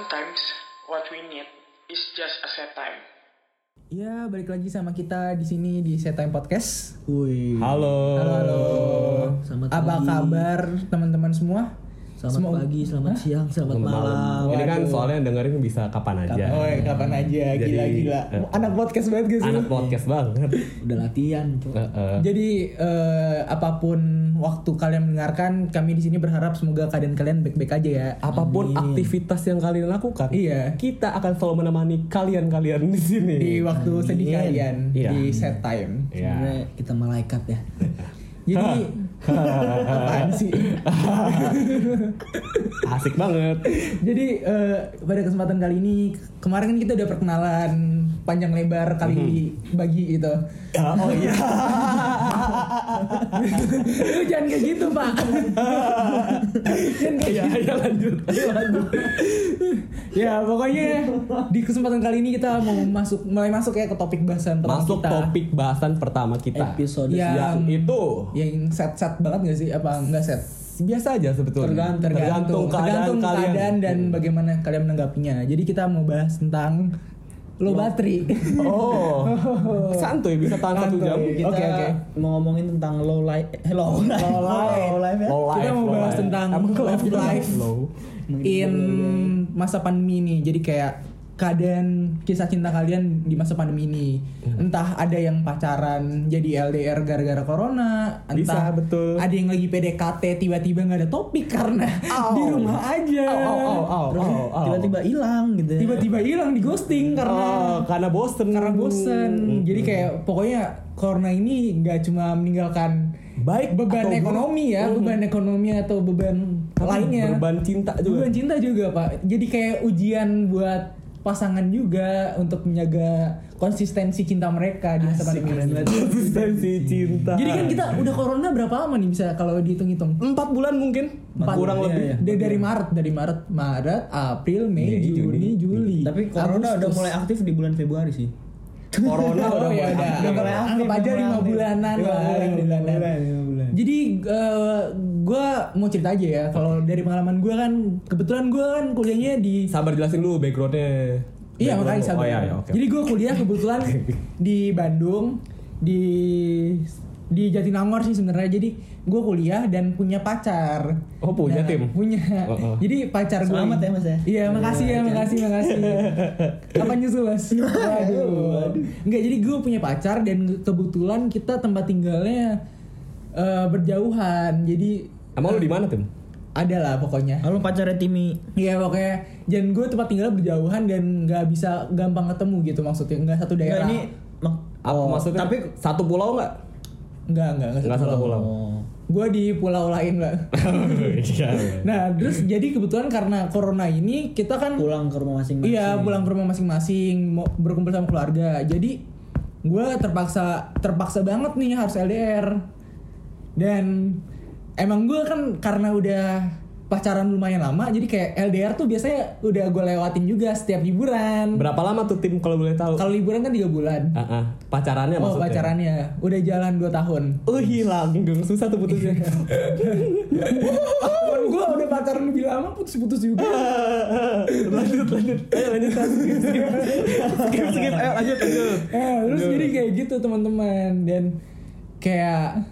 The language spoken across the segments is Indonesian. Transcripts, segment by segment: Sometimes what we need is just a set time. Ya, balik lagi sama kita di sini di Stay Time Podcast. Wih. Halo. Apa kabar teman-teman semua? Selamat pagi, selamat siang, selamat malam. Ini kan soalnya dengerin bisa kapan aja. Gila. Anak podcast banget guys. Anak podcast banget. Udah latihan tuh. Jadi apapun waktu kalian mendengarkan, kami di sini berharap semoga keadaan kalian baik-baik aja ya. Apapun aktivitas yang kalian lakukan, iya, kita akan selalu menemani kalian di sini. Di waktu sedih kalian, iya, di set time. Iya. Sebenarnya kita malaikat ya. Jadi apaan sih? Asik banget. Jadi pada kesempatan kali ini, kemarin kan kita udah perkenalan panjang lebar kali bagi itu. Oh iya. Lu jangan kayak gitu pak. Ya lanjut. Ya pokoknya di kesempatan kali ini kita mau mulai masuk ya ke topik bahasan pertama kita. Masuk topik bahasan pertama kita. Episode yang itu. Yang set banget nggak sih? Apa nggak set? Biasa aja sebetulnya. Tergantung keadaan dan bagaimana kalian menanggapinya. Jadi kita mau bahas tentang low battery. Oh. Santuy bisa tahan 1 jam. Kita mau ngomongin tentang low life. Kita mau bahas tentang life in masa pandemi ini. Jadi kayak keadaan kisah cinta kalian di masa pandemi ini. Entah ada yang pacaran jadi LDR gara-gara corona, entah bisa, betul, ada yang lagi PDKT tiba-tiba enggak ada topik karena di rumah aja. Tiba-tiba hilang gitu. Tiba-tiba hilang di ghosting karena bosen. Jadi kayak pokoknya corona ini enggak cuma meninggalkan baik beban ekonomi ya, beban ekonomi atau beban lainnya. Beban cinta juga, Pak. Jadi kayak ujian buat pasangan juga untuk menjaga konsistensi cinta mereka di masa pandemi. Konsistensi cinta. Jadi kan kita udah corona berapa lama nih bisa kalau dihitung-hitung? 4 bulan mungkin. 4 kurang lebih. Ya. Dari Maret, April, Mei, Juni, Juli. Tapi corona udah mulai aktif di bulan Februari sih. Corona udah mulai aktif aja 5 bulanan lah. Jadi gue mau cerita aja ya. Kalau dari pengalaman gue kan, kebetulan gue kan kuliahnya di... Sabar jelasin dulu backgroundnya. Iya makanya sabar. Okay. Jadi gue kuliah kebetulan di Bandung, di Jatinangor sih sebenarnya. Jadi gue kuliah dan punya pacar. Oh punya tim? Punya. Jadi pacar gue. Selamat ya mas ya. Iya makasih. Kapan nyusul mas? Waduh. Enggak, jadi gue punya pacar dan kebetulan kita tempat tinggalnya berjauhan. Jadi emang lu di mana Tim? Ada lah pokoknya. Lu pacarnya Timmy. Iya pokoknya. Dan gue tempat tinggalnya berjauhan dan nggak bisa gampang ketemu gitu maksudnya. Nggak satu daerah. Nggak, maksudnya? Tapi satu pulau nggak? Nggak satu pulau. Gue di pulau lain lah. Nah terus jadi kebetulan karena corona ini kita kan pulang ke rumah masing-masing berkumpul sama keluarga. Jadi gue terpaksa banget nih harus LDR. Dan emang gue kan karena udah pacaran lumayan lama, jadi kayak LDR tuh biasanya udah gue lewatin juga setiap liburan. Berapa lama tuh Tim kalau boleh tahu? Kalau liburan kan 3 bulan. Pacarannya maksudnya? Oh pacarannya udah jalan 2 tahun. Hilang, susah tuh putusnya. Apapun gue udah pacaran lebih lama putus-putus juga. Ayo lanjut. Terus jadi kayak gitu teman-teman. Dan kayak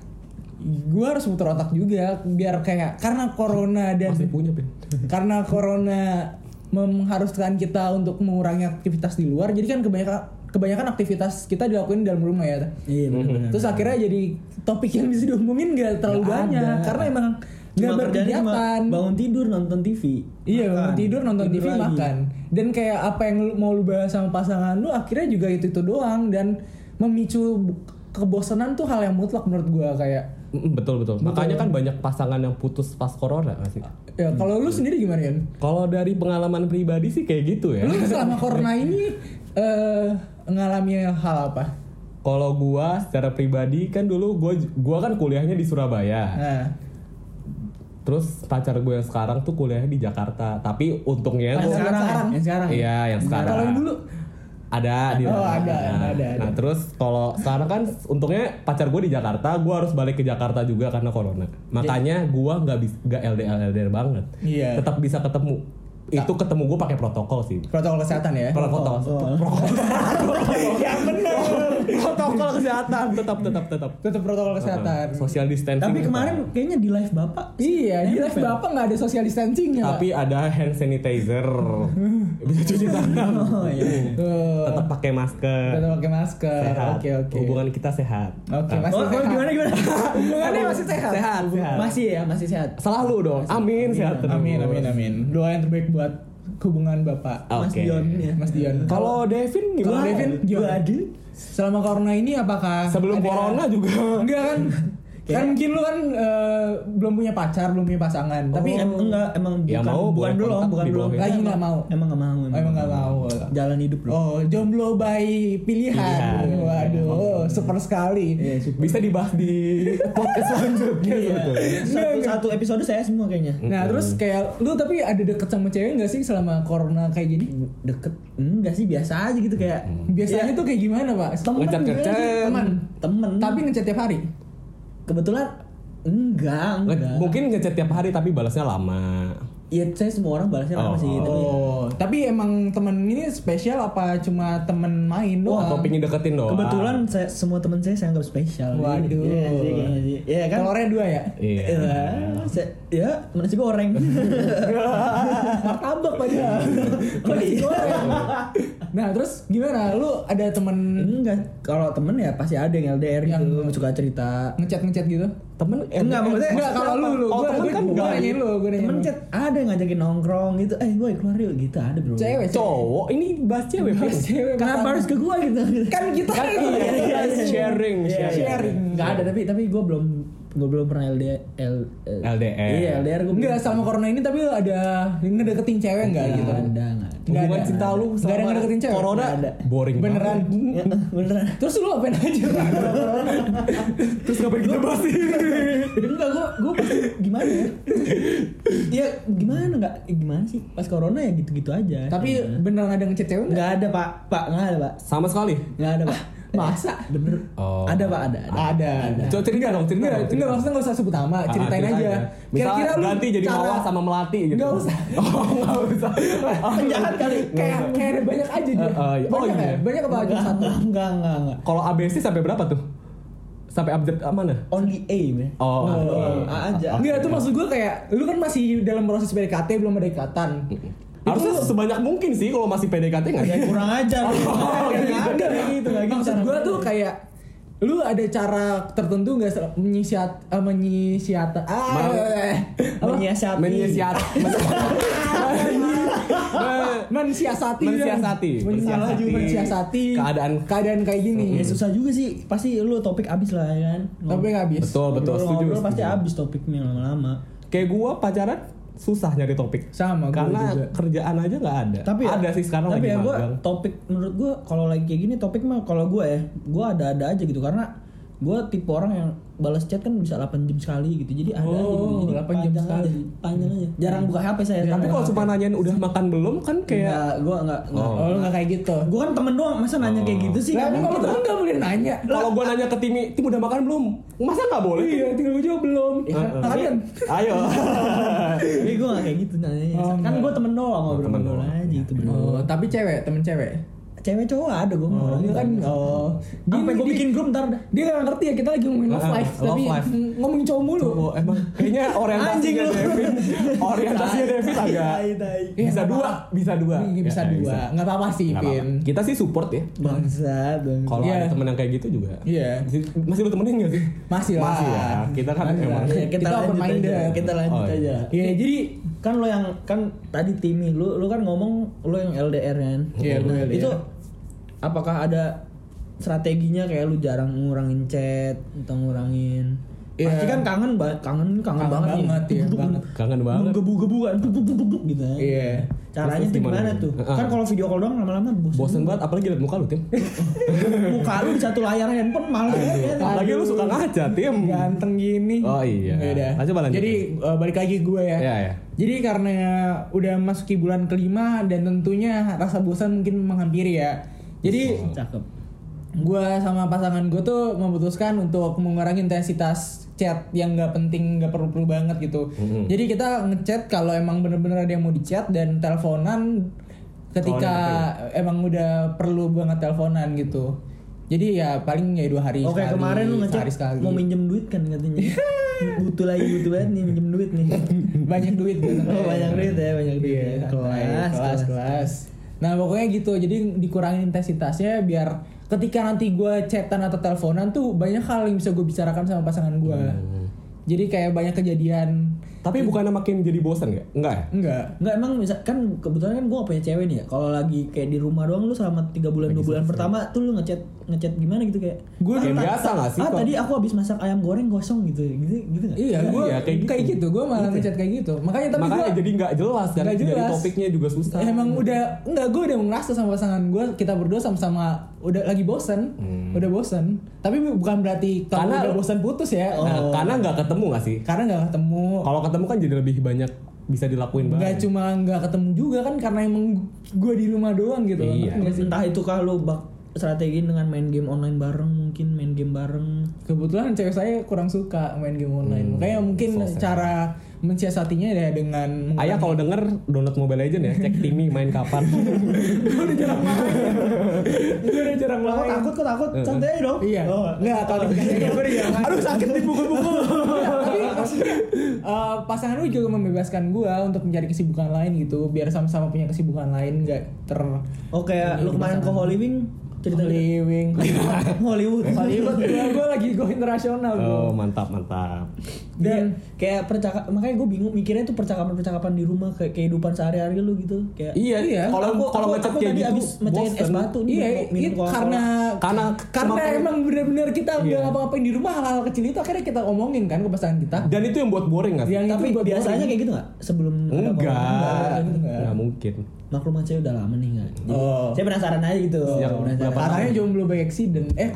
gue harus putar otak juga biar kayak karena corona dan masih punya Ben. Karena corona mengharuskan kita untuk mengurangi aktivitas di luar. Jadi kan kebanyakan aktivitas kita dilakuin dalam rumah ya. Iya. Mm-hmm. Terus akhirnya jadi topik yang bisa diomongin gak terlalu banyak karena emang nggak berkegiatan. Bangun tidur nonton TV. Iya, bangun tidur nonton TV lagi. Makan. Dan kayak apa yang mau lu bahas sama pasangan lu akhirnya juga itu doang dan memicu kebosanan tuh hal yang mutlak menurut gue kayak. Betul. Makanya kan banyak pasangan yang putus pas corona gak sih? Ya, kalau lu sendiri gimana kan? Kalau dari pengalaman pribadi sih kayak gitu ya. Lu selama corona ini ngalami hal apa? Kalau gua secara pribadi kan dulu gua kan kuliahnya di Surabaya. Terus pacar gue yang sekarang tuh kuliahnya di Jakarta. Tapi untungnya tuh sekarang. Iya, yang sekarang. Kalau dulu ada. Nah terus kalau sekarang kan untungnya pacar gue di Jakarta, gue harus balik ke Jakarta juga karena corona. Makanya gue nggak LDR banget. Tetap bisa ketemu. Itu ketemu gue pakai protokol sih. Protokol kesehatan ya? Protokol. Yang benar. Protokol kesehatan tetap. Tetap protokol kesehatan. Social distancing. Tapi kemarin kayaknya di live Bapak. Iya, di live Bapak enggak ada social distancing-nya. Tapi ada hand sanitizer. Bisa cuci tangan. Oh iya. Tetap pakai masker. Oke. Hubungan kita sehat. Oke, masih sehat. Gimana? Hubungannya masih sehat. Masih ya, masih sehat. Selalu dong. Amin sehat terus. Amin. Doa yang terbaik buat hubungan Bapak. Okay. Mas Dion. Kalau Devin gimana? Gua adil. Selama corona ini apakah sebelum corona juga? Enggak kan? Kan mungkin lu kan belum punya pacar, belum punya pasangan. Tapi enggak emang ya bukan belum. Lagi enggak mau. Emang enggak mau. Jalan hidup lu. Oh, jomblo by pilihan. Waduh, super sekali. Yeah, super. Bisa dibahas di podcast selanjutnya. Satu episode saya semua kayaknya. Nah, terus kayak lu tapi ada deket sama cewek enggak sih selama corona kayak gini? Deket enggak sih, biasa aja gitu kayak. Biasanya tuh kayak gimana, Pak? Temen. Tapi ngechat tiap hari. Kebetulan enggak. Mungkin ngechat tiap hari tapi balasnya lama. Iya, saya semua orang balasnya lama sih. Tapi emang temen ini spesial apa cuma temen main doang? Atau pengen deketin doang? Kebetulan semua temen saya anggap spesial. Waduh. Iya kan? Kolornya 2 ya? Iya. Ya, mana sih gue orang? Martabak padahal. Nah, terus gimana? Lu ada temen? Enggak. Kalau temen ya pasti ada yang LDR yang suka cerita, ngechat gitu. Temen? Enggak, maksudnya kalau lu. Gue nanya lu. Temen chat ada yang ngajakin nongkrong gitu. Boy, keluar yuk gitu. Ada, bro. Cewek. Cowok. Ini bahas cewek. Kenapa harus ke gue gitu? Kan kita sharing. Enggak ada, tapi gue belum pernah LDR. Iya, LDR gue enggak sama corona ini, tapi ada ngedeketin cewek enggak gitu? Enggak. Hubungan cinta lu sama corona boring beneran. Beneran. Terus lu ngapain aja? Terus ngapain kita bahas ini? Enggak, gue gimana ya? Ya gimana enggak? Gimana sih? Pas corona ya gitu-gitu aja. Tapi beneran ada ngechat cewek enggak? Enggak ada, Pak. Enggak ada, Pak. Sama sekali? Enggak ada, Pak. Masa? Bener. Ada, Pak, ada. Coba cerita dong. Maksudnya gak usah sebut nama, ceritain aja. Kira-kira lu ganti jadi Mawar sama Melati gitu. Gak usah. Gak usah. Jangan kali. Kayak ada banyak aja dia. Banyak apa aja satu? Enggak. Kalau ABC sampai berapa tuh? Sampai update mana? Only A, men. Aja. Enggak, itu maksud gue kayak lu kan masih dalam proses PDKT, belum ada ikatan. Harusnya sebanyak mungkin sih kalau masih PDKT enggak ya kurang aja. Gitu lagi. Maksud gue tuh kayak lu ada cara tertentu enggak mensiasati keadaan kayak gini. Ya susah juga sih. Pasti lu topik habis lah ya kan. Topik habis. Betul, setuju. Pasti habis topiknya lama-lama. Kayak gue pacaran susah nyari topik sama karena juga kerjaan aja nggak ada. Tapi ada sih sekarang lagi magang. Tapi ya gue topik menurut gue kalau lagi kayak gini topik mah kalau gue ada aja gitu karena gue tipe orang yang balas chat kan bisa 8 jam sekali gitu jadi ada aja gitu. Jadi 8 jam sekali panjang aja. Jarang buka HP saya. Tapi kalau cuma nanyain udah makan belum kan kayak gue nggak kayak gitu. Gue kan temen doang masa nanya kayak gitu sih. Tapi kalau temen nggak boleh nanya. Kalau gue nanya ke Tim udah makan belum? Masa nggak boleh? Iya, tinggal gue jawab belum. Kalian ayo. Tapi gue nggak kayak gitu nanya. Kan gue temen doang ngobrol aja gitu. Tapi cewek cowok ada gue ngomong dia kan sampai gue bikin grup ntar dah dia nggak ngerti ya kita lagi ngomongin love life. Ngomongin cowok mulu emang kayaknya orientasinya Devin agak bisa dua nggak apa-apa sih Pin kita sih support ya bangsa kalau ada temen yang kayak gitu juga masih lu temenin nggak sih masih ya kita kan emang kita bermain deh kita lanjut aja ya jadi kan lo yang kan tadi Timmy lo kan ngomong lo yang LDR kan itu apakah ada strateginya kayak lu jarang ngurangin chat atau ngurangin pasti kan kangen banget. Kangen banget gebu-gebu kan gitu caranya tuh gimana tuh kan kalau video call doang lama-lama bosan banget apalagi lihat muka lu Tim muka lu di satu layar handphone malah apalagi lu suka ngaca Tim ganteng gini jadi balik lagi gue ya. Jadi karena udah masuki bulan ke-5 dan tentunya rasa bosan mungkin menghampiri ya. Jadi cakep. gue sama pasangan gue tuh memutuskan untuk mengurangi intensitas chat yang gak penting, gak perlu-perlu banget gitu. Mm-hmm. Jadi kita ngechat kalau emang bener-bener ada yang mau di-chat, dan teleponan ketika emang udah perlu banget teleponan gitu. Jadi ya paling ya 2 hari sekali. Oke, kemarin lu ngechat mau minjem duit kan katanya. Butuh lagi, butuh banget nih minjem duit nih. Banyak duit gitu. Oh, banyak duit ya, banyak duit. Iya, ya. Kelas. Nah, pokoknya gitu. Jadi dikurangin intensitasnya biar ketika nanti gue chatan atau teleponan tuh banyak hal yang bisa gue bicarakan sama pasangan gue. Jadi kayak banyak kejadian. Tapi bukannya makin jadi bosan gak? Enggak ya? Enggak, emang bisa, kan kebetulan kan gue gak punya cewek nih ya. Kalau lagi kayak di rumah doang, lu selama 3 bulan, 2 bulan pertama tuh lu ngechat gimana gitu kayak. Gue biasa gak sih? Tadi aku habis masak ayam goreng gosong gitu gak? Iya, gue kayak gitu, gue malah ngechat kayak gitu. Makanya jadi gak jelas kan? Jadi topiknya juga susah. Emang udah, enggak, gue udah ngerasa sama pasangan gue, kita berdua sama-sama udah lagi bosan, udah bosan. Tapi bukan berarti kalau udah bosan putus ya. Nah, karena nggak ketemu nggak sih? Karena nggak ketemu. Kalau ketemu kan jadi lebih banyak bisa dilakuin banget. Nggak cuma nggak ketemu juga kan, karena emang gue di rumah doang gitu. Iya. Entah itu kalau strategi dengan main game online bareng, mungkin main game bareng. Kebetulan cewek saya kurang suka main game online. Makanya mungkin cara mensiasatinya ya dengan ayah kalau denger download Mobile Legends ya, cek Timmy main kapan. Gue udah jarang main. Takut. Santai dong. Iya. Enggak tahu dikasih gue ya. Aduh sakit dipukul-pukul. Tapi maksudnya pasangan lu juga membebaskan gue untuk mencari kesibukan lain gitu, biar sama-sama punya kesibukan lain, enggak ter. Oke, lu kemarin ke Hollywood. Hollywood. Gue lagi go internasional. Oh, mantap. Dan kayak makanya gue bingung mikirnya tuh percakapan-percakapan di rumah kayak kehidupan sehari-hari lu gitu. Kayak iya. Kalau ngechat kayak gitu abis mecahin es batu nih. Iya, karena emang benar-benar kita udah ngapa-ngapain di rumah, hal-hal kecil itu akhirnya kita omongin kan ke pasangan kita. Dan itu yang buat boring enggak sih? Tapi biasanya kayak gitu enggak? Sebelum enggak mungkin. Makluman saya udah lama nih enggak. Saya penasaran aja gitu. Katanya jomblo by accident. By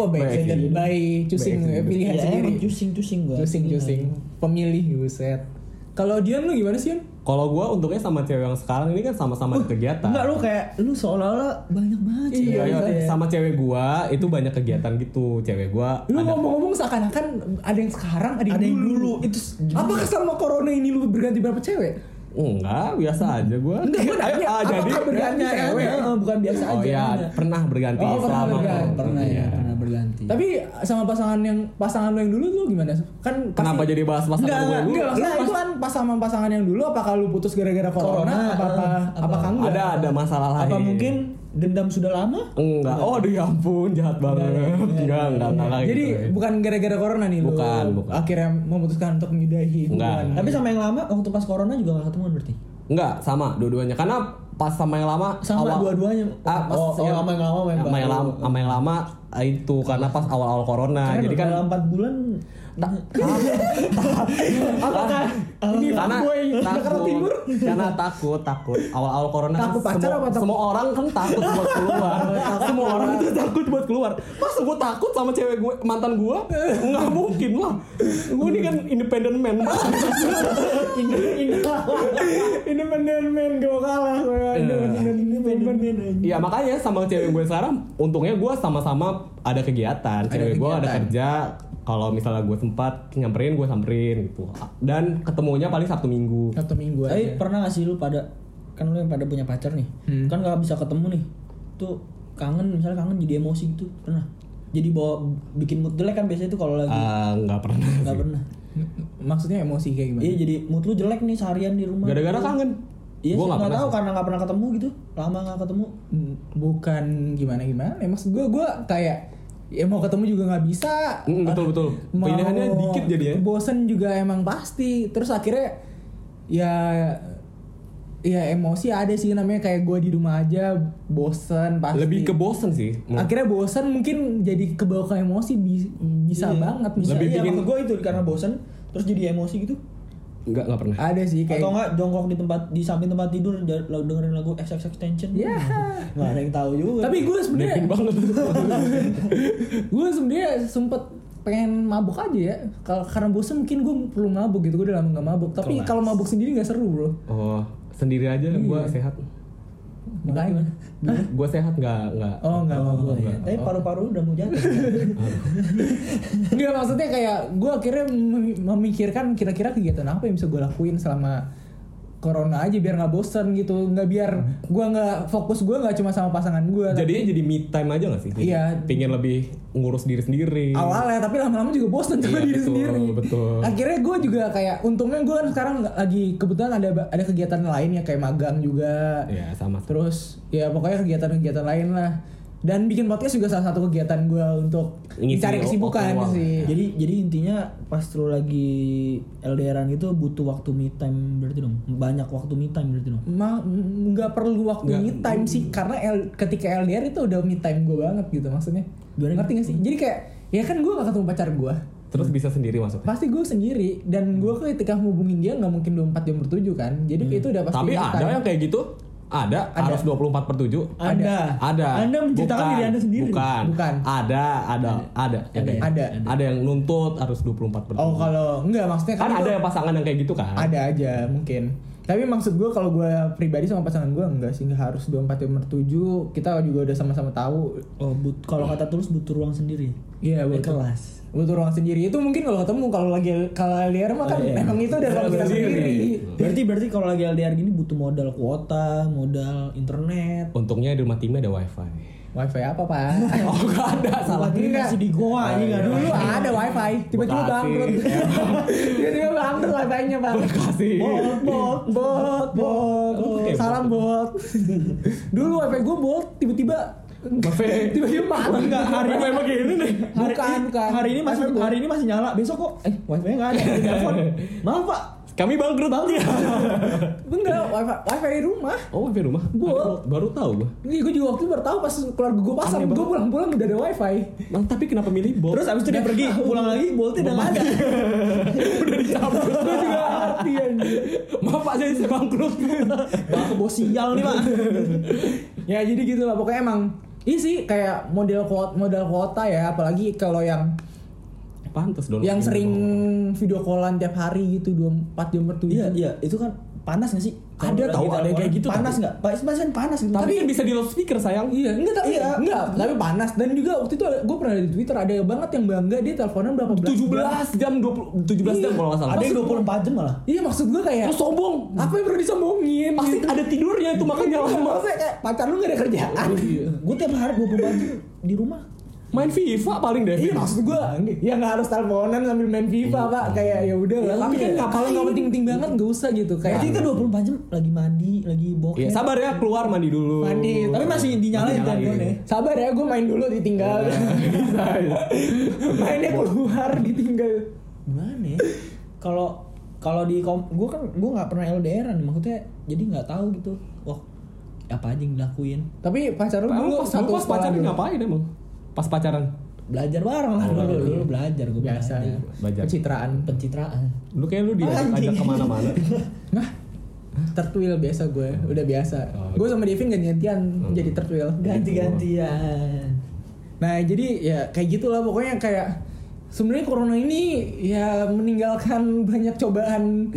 choosing, pilihan sendiri. Choosing. Pemilih, buset. Kalau Dian lu gimana sih, Dian? Kalau gue untungnya sama cewek yang sekarang ini kan sama-sama kegiatan. Enggak, lu kayak lu seolah-olah banyak banget cewek. Iya. Sama cewek gue itu banyak kegiatan gitu. Cewek gue lu ngomong-ngomong seakan-akan ada yang sekarang, ada yang dulu. Itu apa sama corona ini lu berganti berapa cewek? Enggak, biasa aja gue. Pernah berganti. Pernah berganti. Tapi sama pasangan lu yang dulu tuh gimana? Kan kenapa jadi bahas pasangan gue dulu? Enggak, itu kan pasangan yang dulu apakah lu putus gara-gara corona? Apa enggak? Ada masalah lain. Apa mungkin dendam sudah lama? Enggak. Oh, ya ampun, jahat banget. Enggak. Jadi gitu, bukan gara-gara corona nih lu. Bukan. Akhirnya memutuskan untuk menyudahi hubungan. Tapi sama yang lama waktu pas corona juga enggak ketemu berarti. Enggak, sama dua-duanya. Karena pas sama yang lama dua-duanya. Sama yang lama itu karena pas awal-awal corona. Jadi kan dalam 4 bulan karena takut awal-awal corona semua orang kan takut buat keluar. Semua orang itu takut buat keluar. Masa gue takut sama cewek gue, mantan gue? Nggak mungkin lah. Gue ini kan independent man. Independent man, gue kalah. Iya, makanya sama cewek gue sekarang untungnya gue sama-sama ada kegiatan. Cewek gue ada kerja. Kalau misalnya gue sempat nyamperin, gue samperin gitu. Dan ketemunya paling Sabtu Minggu. Tapi pernah gak sih lu pada, kan lu yang pada punya pacar nih, kan gak bisa ketemu nih, tuh kangen jadi emosi gitu? Pernah? Jadi bikin mood jelek kan biasanya tuh kalau lagi. Gak pernah. Maksudnya emosi kayak gimana? Iya, jadi mood lu jelek nih seharian di rumah gara-gara gitu. Kangen? Iya, gue nggak tahu karena nggak pernah ketemu gitu, lama nggak ketemu. Bukan gimana, maksud gue kayak ya mau ketemu juga nggak bisa. Betul. Pilihannya dikit jadi ya. Bosen juga emang pasti. Terus akhirnya ya emosi ada sih namanya, kayak gue di rumah aja bosen pasti. Lebih ke bosen sih. Akhirnya bosen mungkin jadi kebawa ke emosi bisa banget. Bisa. Lebih bikin gue itu karena bosen terus jadi emosi gitu. Enggak pernah. Ada sih kayak. Atau enggak jongkok di samping tempat tidur dengerin lagu XXX Tension. Iya. Enggak ada yang tahu juga. Tapi gue sebenarnya banget. Gue sebenarnya sempet pengen mabuk aja ya. Kalau karena bosan mungkin gue perlu mabuk gitu. Gue udah lama enggak mabuk. Tapi kalau mabuk sendiri enggak seru, bro. Oh, sendiri aja gue sehat. Makanya gue sehat nggak? Oh nggak mau gue ya. Tapi paru-paru udah mau jatuh. Nggak maksudnya kayak gue akhirnya memikirkan kira-kira kegiatan apa yang bisa gue lakuin selama corona aja biar nggak bosan gitu, nggak biar gue nggak fokus, gue nggak cuma sama pasangan gue. Jadinya jadi me time aja nggak sih? Iya. Pengen lebih ngurus diri sendiri. Awalnya tapi lama-lama juga bosan sama diri sendiri. Betul. Akhirnya gue juga kayak untungnya gue kan sekarang lagi kebetulan ada kegiatan lain ya kayak magang juga. Iya sama. Terus ya pokoknya kegiatan-kegiatan lain lah. Dan bikin podcast juga salah satu kegiatan gue untuk cari kesibukan sih. Jadi intinya pas lu lagi LDR-an gitu butuh waktu me time berarti dong. Banyak waktu me time berarti dong. Enggak perlu waktu me time sih karena ketika LDR itu udah me time gue banget gitu maksudnya. Ngerti gak sih? Jadi kayak ya kan gue gak ketemu pacar gue. Terus bisa sendiri maksudnya? Pasti gue sendiri dan gue ketika hubungin dia gak mungkin 24/7 kan. Jadi itu udah pasti. Tapi ada yang kayak gitu? Ada, harus 24/7. Ada. Anda menceritakan diri Anda sendiri. Bukan. Ada yang nuntut harus 24/7. Oh, kalau enggak maksudnya kan ada yang pasangan yang kayak gitu kan? Ada aja mungkin. Tapi maksud gue kalau gue pribadi sama pasangan gue enggak sih, enggak harus 24/7. Kita juga udah sama-sama tahu. Oh, kalau kata Tulus butuh ruang sendiri. Iya, butuh kelas. Butuh ruang sendiri itu mungkin kalau ketemu, kalau lagi LDR mah kan memang itu udah kalau kita sendiri. Berarti kalau lagi LDR gini butuh modal kuota, modal internet. Untungnya di rumah timnya ada wifi. Wifi apa pak? Oh nggak ada, salah ini masih di goa ini nggak dulu ada wifi, tiba-tiba bangkrut, tiba-tiba bangkrut wifi-nya pak. Bekasi. Bot, salam bot. Dulu wifi gue bot, tiba-tiba mati. Enggak, hari ini memang gini nih. Bukan. Hari ini masih nyala. Besok kok wifi-nya enggak ada. Telepon. Maaf, Pak. Kami bangkrut. Enggak, wifi rumah. Oh, wifi rumah. Gua baru tahu gua. Iya, gua juga waktu baru tahu pas keluar gua pasar. Gua pulang-pulang udah ada wifi. Nah, tapi kenapa milih bot? Terus abis itu dia pergi, pulang lagi boltnya udah enggak ada. Udah dicabut. Gua juga arti anjir. Maaf Pak, saya bangkrut. Bapak bos sial nih, Pak. Ya, jadi gitu lah pokoknya emang ini sih kayak model kuota ya, apalagi kalau yang pantas dong. Yang sering video callan tiap hari gitu 24/7. Iya, itu kan panas enggak sih? Ada tahu ada kayak gitu. Panas enggak? Pastian panas gitu. Tapi kan bisa di loudspeaker sayang. Iya, tapi panas. Dan juga waktu itu gue pernah di Twitter ada banget yang bangga dia teleponan berapa belas? 17 jam kalau enggak salah. Ada yang 24 jam malah. Iya, maksud gue kayak lu sombong. Apa yang perlu disombongin? Pasti ada tidurnya itu makanya lama. Kayak pacar lu enggak ada kerjaan. Gue tiap hari 24 jam di rumah. Main FIFA paling deh. Iya maksud gue, ya nggak harus teleponan sambil main FIFA pak, kayak yaudah ya udah. Tapi kan kalau nggak penting-penting banget nggak usah gitu. Kayak kita 24 jam lagi mandi, lagi bokeh. Ya, sabar ya, keluar mandi dulu. Mandi, tapi masih dinyalain kan deh. Sabar ya, gue main dulu ditinggal. Mainnya keluar ditinggal. Gimana ya? Kalau di gue nggak pernah LDR-an maksudnya, jadi nggak tahu gitu. Wah, apa aja yang dilakuin? Tapi pacar lu pas pacaran ngapain emang? Pas pacaran belajar bareng lah dulu belajar gue biasa belajar. pencitraan lu kayak lu diajak kemana-mana nah tertwil biasa gue udah biasa gue sama Devin gantian jadi tertwil gantian nah jadi ya kayak gitulah pokoknya kayak sebenarnya corona ini ya meninggalkan banyak cobaan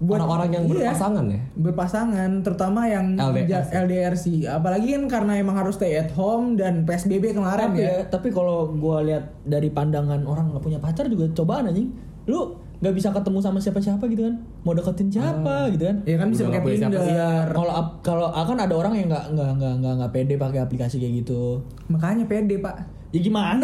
buat orang-orang yang berpasangan ya. Berpasangan terutama yang LDR sih. Apalagi kan karena emang harus stay at home dan PSBB kemarin ya. Tapi kalau gua lihat dari pandangan orang enggak punya pacar juga cobaan anjing. Lu enggak bisa ketemu sama siapa-siapa gitu kan. Mau deketin siapa gitu kan. Ya kan bisa pakai Tinder. Kalau kan ada orang yang enggak pede pakai aplikasi kayak gitu. Makanya pede, Pak. Ya gimana?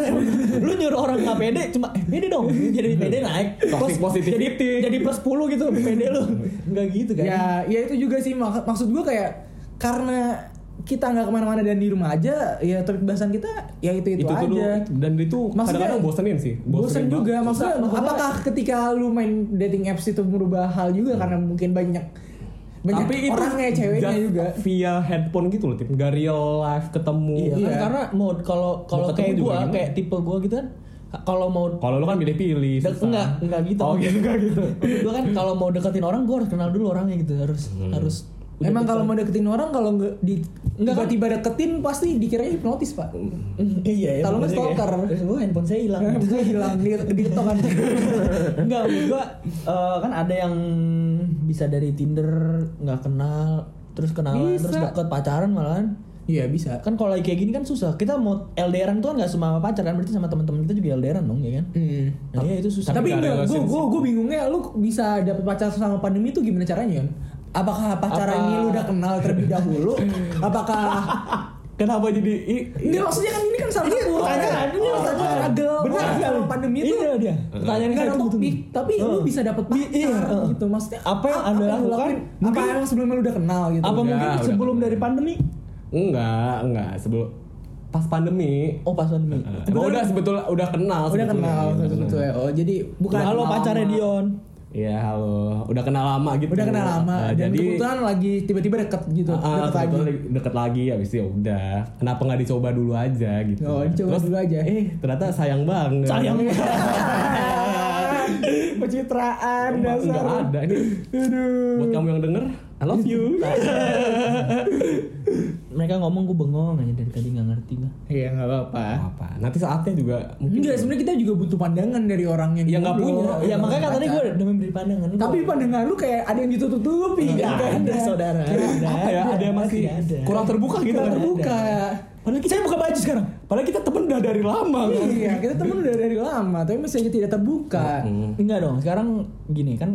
Lu nyuruh orang gak pede cuma pede dong. Jadi pede naik. Toxic positivity. Jadi plus 10 gitu pede lu. Enggak gitu kan. Ya itu juga sih maksud gue kayak karena kita nggak kemana-mana dan di rumah aja ya topik bahasan kita ya itu aja dulu, dan itu kadang-kadang bosenin sih bosen juga maksudnya apakah ketika lu main dating apps itu merubah hal juga karena mungkin banyak tapi orangnya ceweknya juga via handphone gitu loh, nggak real life ketemu. Iya. Kan? Karena mau kalau kayak gue kayak tipe gue gitu kan, kalau mau kalau lu kan pilih-pilih. Enggak gitu. Oh gitu enggak gitu. Gue kan kalau mau deketin orang gue harus kenal dulu orangnya gitu, harus. Emang kalau mau deketin orang kalau tiba-tiba deketin pasti dikira hipnotis pak. Iya. Kalau nggak stalker, terus handphone saya hilang. Di tangan. Enggak, gua kan ada yang bisa dari Tinder nggak kenal terus kenalan, bisa. Terus deket pacaran malahan. Iya bisa. Kan kalau kayak gini kan susah. Kita mau LDR-an tuh kan enggak cuma sama pacar kan, berarti sama teman-teman kita juga LDR-an dong, ya kan? Heeh. Nah, ya itu susah. Tapi gue bingungnya lu bisa dapet pacar selama pandemi itu gimana caranya? Apakah pacaran ini lu udah kenal terlebih dahulu? Apakah kenapa jadi ini maksudnya kan ini kan salah satu pertanyaan. Ini maksudnya struggle. Benar ya pandemi itu. Iya dia. Pertanyaan kan topik, tapi lu bisa dapat pacar gitu. Maksudnya apa yang Anda lakukan? Apa yang sebelumnya lu udah kenal gitu? Apa mungkin sebelum dari pandemi? Enggak, sebelum pas pandemi. Oh, pas pandemi. Udah sebetulnya udah kenal sebetulnya. Oh, jadi bukan halo pacarnya Dion. Iya, halo. Udah kenal lama gitu. Udah kenal lama. Jadi kebetulan lagi tiba-tiba deket gitu. Deket lagi habis itu ya udah. Kenapa enggak dicoba dulu aja gitu. Oh, terus dulu aja. Ternyata sayang banget. Sayang. Pencitraan dasar. Enggak ada ini. Aduh. Buat kamu yang denger, I love you. Mereka ngomong gue bengong aja dari tadi, nggak ngerti gue. Iya nggak apa-apa. Nanti saatnya juga. Enggak, sebenarnya kita juga butuh pandangan dari orang yang nggak punya. Ya makanya kan tadi gue udah memberi pandangan. Tapi pandangan lu kayak ada yang ditutup-tutupi. Ada saudara. Ada yang masih kurang terbuka gitu. Kurang terbuka. Padahal kita buka baju sekarang. Padahal kita temen udah dari lama. Iya, kita temen udah dari lama. Tapi masih aja tidak terbuka. Enggak dong. Sekarang gini kan.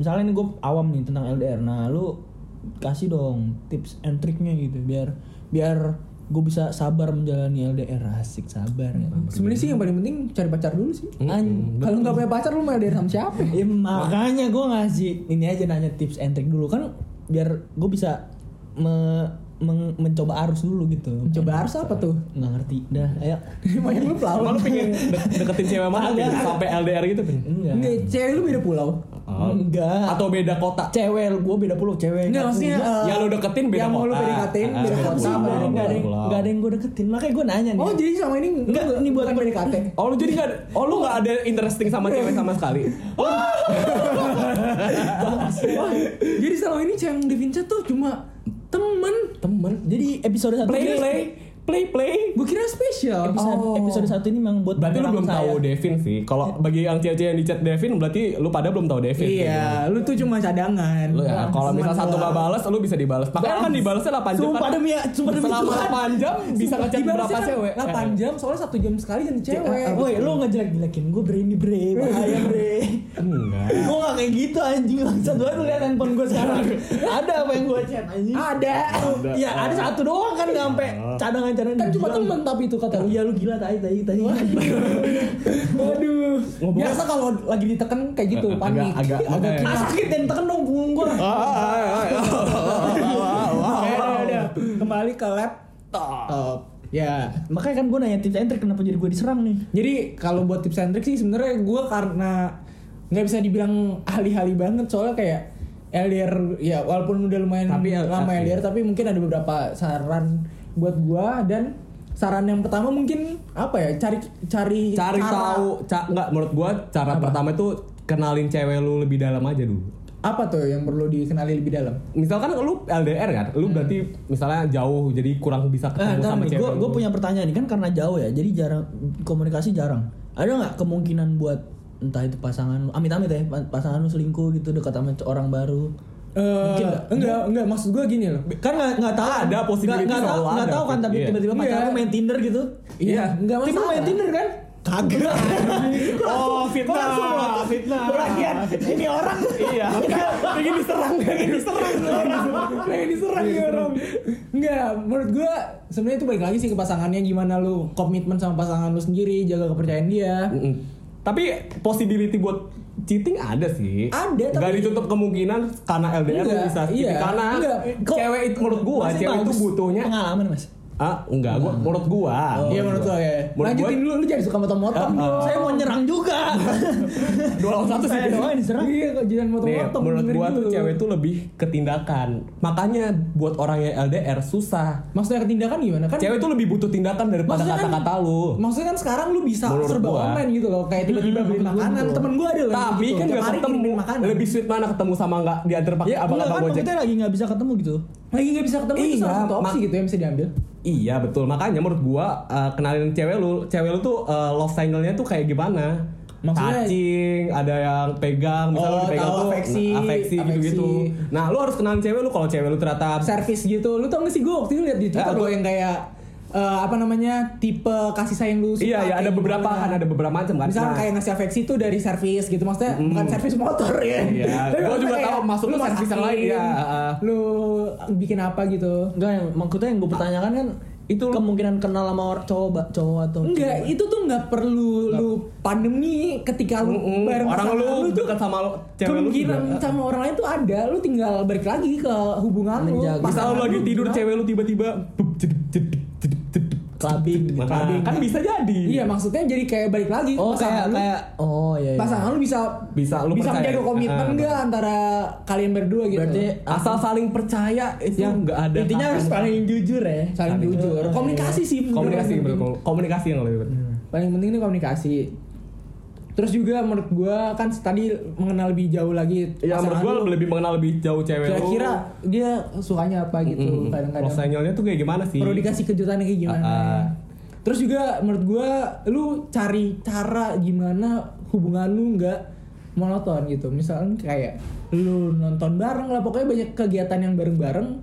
Misalnya ini gue awam nih tentang LDR. Nah lu kasih dong tips and triknya gitu biar gue bisa sabar menjalani LDR. Asik sabar ya. Sebenarnya sih yang paling penting cari pacar dulu sih. Kalau nggak punya pacar lu mau LDR sama siapa? Ya, makanya gue ngasih ini aja, nanya tips and trik dulu kan biar gue bisa mencoba arus dulu gitu. Mencoba arus apa tuh? Nggak ngerti. Dah, ayo. Main lu pulau. Malu pengen deketin cewek mana sampai LDR gitu? Enggak. Nih, cewek lu beda pulau. Enggak. Atau beda kota. Cewek gua beda pulau, cewek. Enggak, maksudnya ya lu deketin beda kota. Yang mau lu deketin beda kota. Enggak ada yang gua deketin. Makanya gua nanya nih. Oh, jadi sama ini enggak ini buat PDKT. Oh, lu jadi enggak. Oh, lu enggak ada interesting sama cewek sama sekali. Jadi selama ini cewek Devinca tuh cuma temen. Jadi episode 1 play. Gue kira spesial. Episode 1 ini memang buat. Berarti lu belum tahu Devin sih. Kalau bagi yang cewek-cewek yang di chat Devin, berarti lu pada belum tahu Devin. Iya, gitu. Lu tuh cuma cadangan. Lu ya, kalau misal satu gak balas, lu bisa dibales. Makanya kan dibalesnya 8 jam. Sumpah demi selama 8 jam bisa ngechat berapa cewek? 8 jam, soalnya 1 jam sekali jadi cewek. Woi, lu ngejelek-jelekin gue bre, bahaya bre. Enggak. Gue gak kayak gitu anjing. Langsung doang lu lihat handphone gue sekarang. Ada apa yang gue chat anjing? Ada. Ya ada satu doang kan, gak sampai cadangan. Kan cuma temen tapi itu kata. Iya lu gila tadi. Waduh. Biasa kalau lagi diteken kayak gitu panik. Agak sakit dan teken dong punggung gue. Kembali ke laptop. Ya, makanya kan gue nanya tips and trick, kenapa jadi gue diserang nih? Jadi kalau buat tips and trick sih sebenarnya gue karena nggak bisa dibilang ahli-ahli banget soalnya kayak LDR ya, walaupun udah lumayan tapi lama LDR tapi mungkin ada beberapa saran buat gua. Dan saran yang pertama mungkin apa ya, cari tahu nggak, menurut gua cara apa? Pertama itu kenalin cewek lu lebih dalam aja dulu. Apa tuh yang perlu dikenali lebih dalam? Misalkan lu LDR kan, lu berarti misalnya jauh, jadi kurang bisa ketemu sama cewek. Gua punya pertanyaan nih kan, karena jauh ya, jadi jarang komunikasi jarang. Ada nggak kemungkinan buat entah itu pasangan lu, amit-amit ya, pasangan lu selingkuh gitu dekat sama orang baru? Enggak, maksud gue gini loh. Kan enggak tahu ada possibility, enggak tahu kan, tapi tiba-tiba pacar lu main Tinder gitu. Iya, enggak masalah. Tiba main Tinder kan? Kagak. Oh, fitnah. Berakhir. Ini orang. Iya. Pengen diserang orang. Enggak, menurut gue sebenarnya itu baik lagi sih ke pasangannya, gimana lu komitmen sama pasangan lu sendiri, jaga kepercayaan dia. Tapi possibility buat cheating ada sih. Ada, tapi gak ditutup kemungkinan karena LDR enggak, bisa cheating. Iya, karena enggak, cewek itu menurut gua, cewek itu butuhnya pengalaman, Mas. Enggak. Menurut gua. Iya, menurut gua ya. Lanjutin dulu, lu jadi suka motong-motong. Saya mau nyerang juga. 2-1 sih doang diserang. Iya, kok jangan motong-motong. Menurut gua tuh cewek itu lebih ketindakan. Makanya buat orang yang LDR susah. Maksudnya ketindakan gimana kan? Cewek itu lebih butuh tindakan daripada kata-kata lu. Maksudnya kan sekarang lu bisa serba online gitu loh, kayak tiba-tiba beli makanan. Temen gua ada loh. Tapi kan enggak ketemu. Lebih sweet mana ketemu sama enggak diantar pakai abang-abang Gojek. Kita lagi enggak bisa ketemu gitu. Lagi enggak bisa ketemu itu salah satu opsi gitu yang bisa diambil. Iya betul, makanya menurut gua kenalin cewek lu tuh love signalnya tuh kayak gimana. maksudnya cacing, ada yang pegang, misalnya lu dipegang tuh afeksi gitu-gitu. Nah, lu harus kenalin cewek lu kalau cewek lu ternyata servis gitu. Lu tau gak sih gue waktu itu lihat di Twitter gue yang kayak apa namanya, tipe kasih sayang lu suka. Iya, ya, ada beberapa kan, ada beberapa macam kan. Misalnya kayak ngasih afeksi itu dari servis gitu, maksudnya bukan servis motor ya. Iya, gue juga tahu masuk lu servis yang lain ya. Lu bikin apa gitu. Enggak, yang maksudnya yang gue pertanyakan kan itu kemungkinan kenal sama orang cowok atau enggak, itu tuh enggak perlu lu pandemi ketika lu bareng orang lu dekat sama lu, kemungkinan lu sama orang lain tuh ada, lu tinggal balik lagi ke hubungan lu. Pas lu lagi tidur cewek lu tiba-tiba clubbing, kan bisa jadi. Iya, maksudnya jadi kayak balik lagi. Oh, kayak iya. Pasangan lu bisa menjaga komitmen enggak antara kalian berdua gitu. Berarti asal saling percaya itu enggak ada. Intinya harus paling jujur ya. Saling jujur. Komunikasi sih. Komunikasi yang lebih penting. Paling penting itu komunikasi. Terus juga menurut gue kan tadi mengenal lebih jauh lagi. Ya menurut gue lebih mengenal lebih jauh cewek. Kira-kira dia sukanya apa gitu. Kadang-kadang sinyalnya tuh kayak gimana sih? Perlu dikasih kejutannya kayak gimana. Terus juga menurut gue lu cari cara gimana hubungan lu nggak monoton gitu. Misalnya kayak lu nonton bareng lah, pokoknya banyak kegiatan yang bareng-bareng.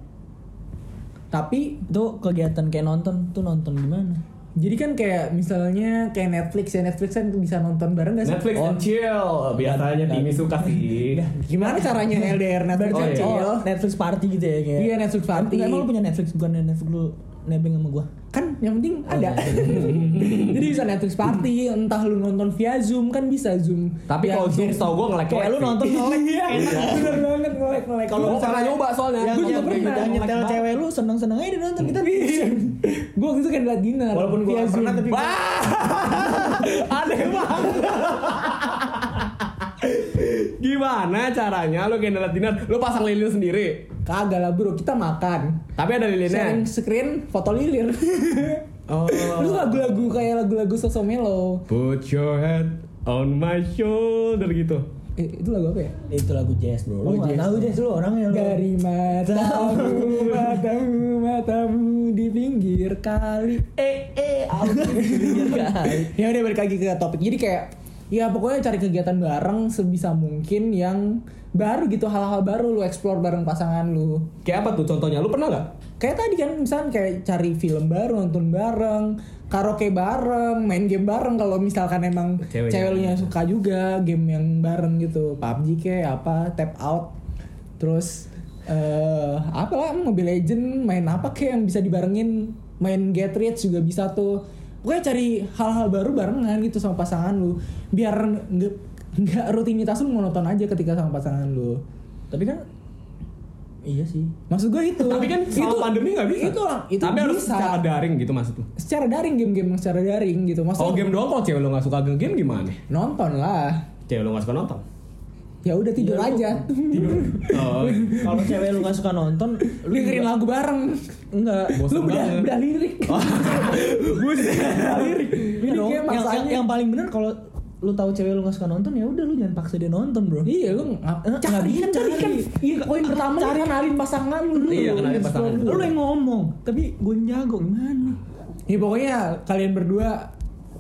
Tapi tuh kegiatan kayak nonton tuh nonton gimana? Jadi kan kayak misalnya kayak Netflix ya, Netflix kan bisa nonton bareng gak sih? Netflix and chill, biasanya Timi suka sih. Gimana caranya LDR Netflix and chill? Netflix party gitu ya kayak. Iya, Netflix party. Emang lu punya Netflix? Bukan Netflix lu nebeng sama gua. Kan yang penting ada. Jadi bisa Netflix party, entah lu nonton via Zoom, kan bisa Zoom. Tapi kalau Zoom tau gua nge-lag. Kayak lu nonton nge-lag. Bener banget nge-lag. Kalau lu pernah nyoba soalnya. Gua juga pernah nyetel cewek lu seneng-seneng aja nonton kita. Gue waktu itu kayak liat dinner. Walaupun gue gak pernah tapi aneh banget. Gimana caranya lu kayak liat dinner? Lu pasang lilin sendiri? Kagak lah bro, kita makan. Tapi ada lilinnya? Sharing screen, foto lilin. Terus lagu-lagu kayak lagu-lagu Sosomelo, put your head on my shoulder gitu. Itu lagu apa ya? Itu lagu jazz bro. Lu gak tau jazz lu orangnya lu. Dari matamu, matamu, matamu di pinggir kali. Aku di pinggir kali. Ya udah balik lagi ke topik. Jadi kayak ya pokoknya cari kegiatan bareng sebisa mungkin yang baru gitu, hal-hal baru lu explore bareng pasangan lu. Kayak apa tuh contohnya? Lu pernah gak? Kayak tadi kan misalnya kayak cari film baru, nonton bareng, karaoke bareng, main game bareng kalau misalkan emang ceweknya suka juga game yang bareng gitu. PUBG kayak apa, tap out. Terus apalah Mobile Legend, main apa kayak yang bisa dibarengin, main Get Rich juga bisa tuh. Pokoknya cari hal-hal baru barengan gitu sama pasangan lu biar enggak rutinitas lu monoton aja ketika sama pasangan lu. Tapi kan iya sih. Maksud gue itu. Tapi kan selama pandemi enggak bisa. Itu tapi harus bisa secara daring gitu maksud tuh. Secara daring, game-game secara daring gitu. Maksud game doang kalau cewek lu enggak suka game gimana? Nonton lah. Cewek lu enggak suka nonton. Ya udah tidur aja. Tidur. Kalau cewek lu enggak suka nonton, lu dengerin lagu bareng. Enggak. Lu udah lirik. Lirik. Yang paling benar kalau lu tahu cewek lu enggak suka nonton, ya udah lu jangan paksa dia nonton, bro. Iya, lu cari kan. Iya, poin pertama cari kenalin pasangan lu dulu. Iya, kenalin pasangan. Lu yang ngomong, tapi gue jago gimana? Ya pokoknya kalian berdua,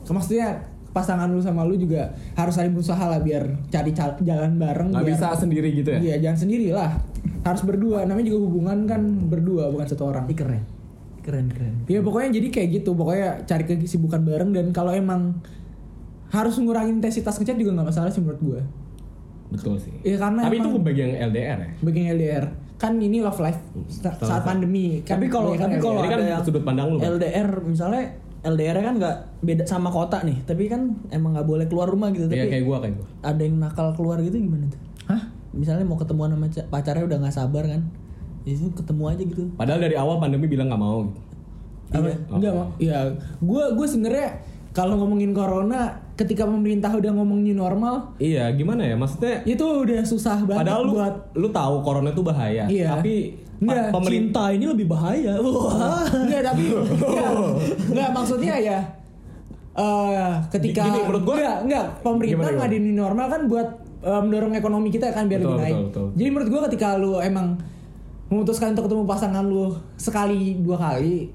maksudnya pasangan lu sama lu juga harus saling berusaha lah biar cari jalan bareng. Gak bisa sendiri gitu ya? Iya, jangan sendiri lah. Harus berdua, namanya juga hubungan kan berdua, bukan satu orang. Keren. Ya pokoknya jadi kayak gitu, pokoknya cari kesibukan bareng dan kalau emang harus ngurangin intensitas ngechat juga gak masalah sih menurut gue. Betul sih ya, karena tapi itu bagian LDR ya? Bagian LDR kan ini love life saat pandemi kan. Tapi kalau ada sudut pandang lu LDR misalnya LDR kan gak beda sama kota nih, tapi kan emang gak boleh keluar rumah gitu. Iya kayak gue ada yang nakal keluar gitu gimana tuh? Hah? Misalnya mau ketemuan sama pacarnya udah gak sabar kan, jadi ketemu aja gitu padahal dari awal pandemi bilang gak mau gitu. Enggak mau ya. Gue sebenarnya kalau ngomongin corona ketika pemerintah udah ngomong new normal, iya gimana ya maksudnya? Itu udah susah banget. Padahal lu tahu corona itu bahaya, iya. Tapi pemerintah ini lebih bahaya. Enggak tapi enggak maksudnya ya. Ketika gini, menurut gua, enggak pemerintah ngadain new normal kan buat mendorong ekonomi kita kan biar lebih naik. Betul. Jadi menurut gua ketika lu emang memutuskan untuk ketemu pasangan lu sekali dua kali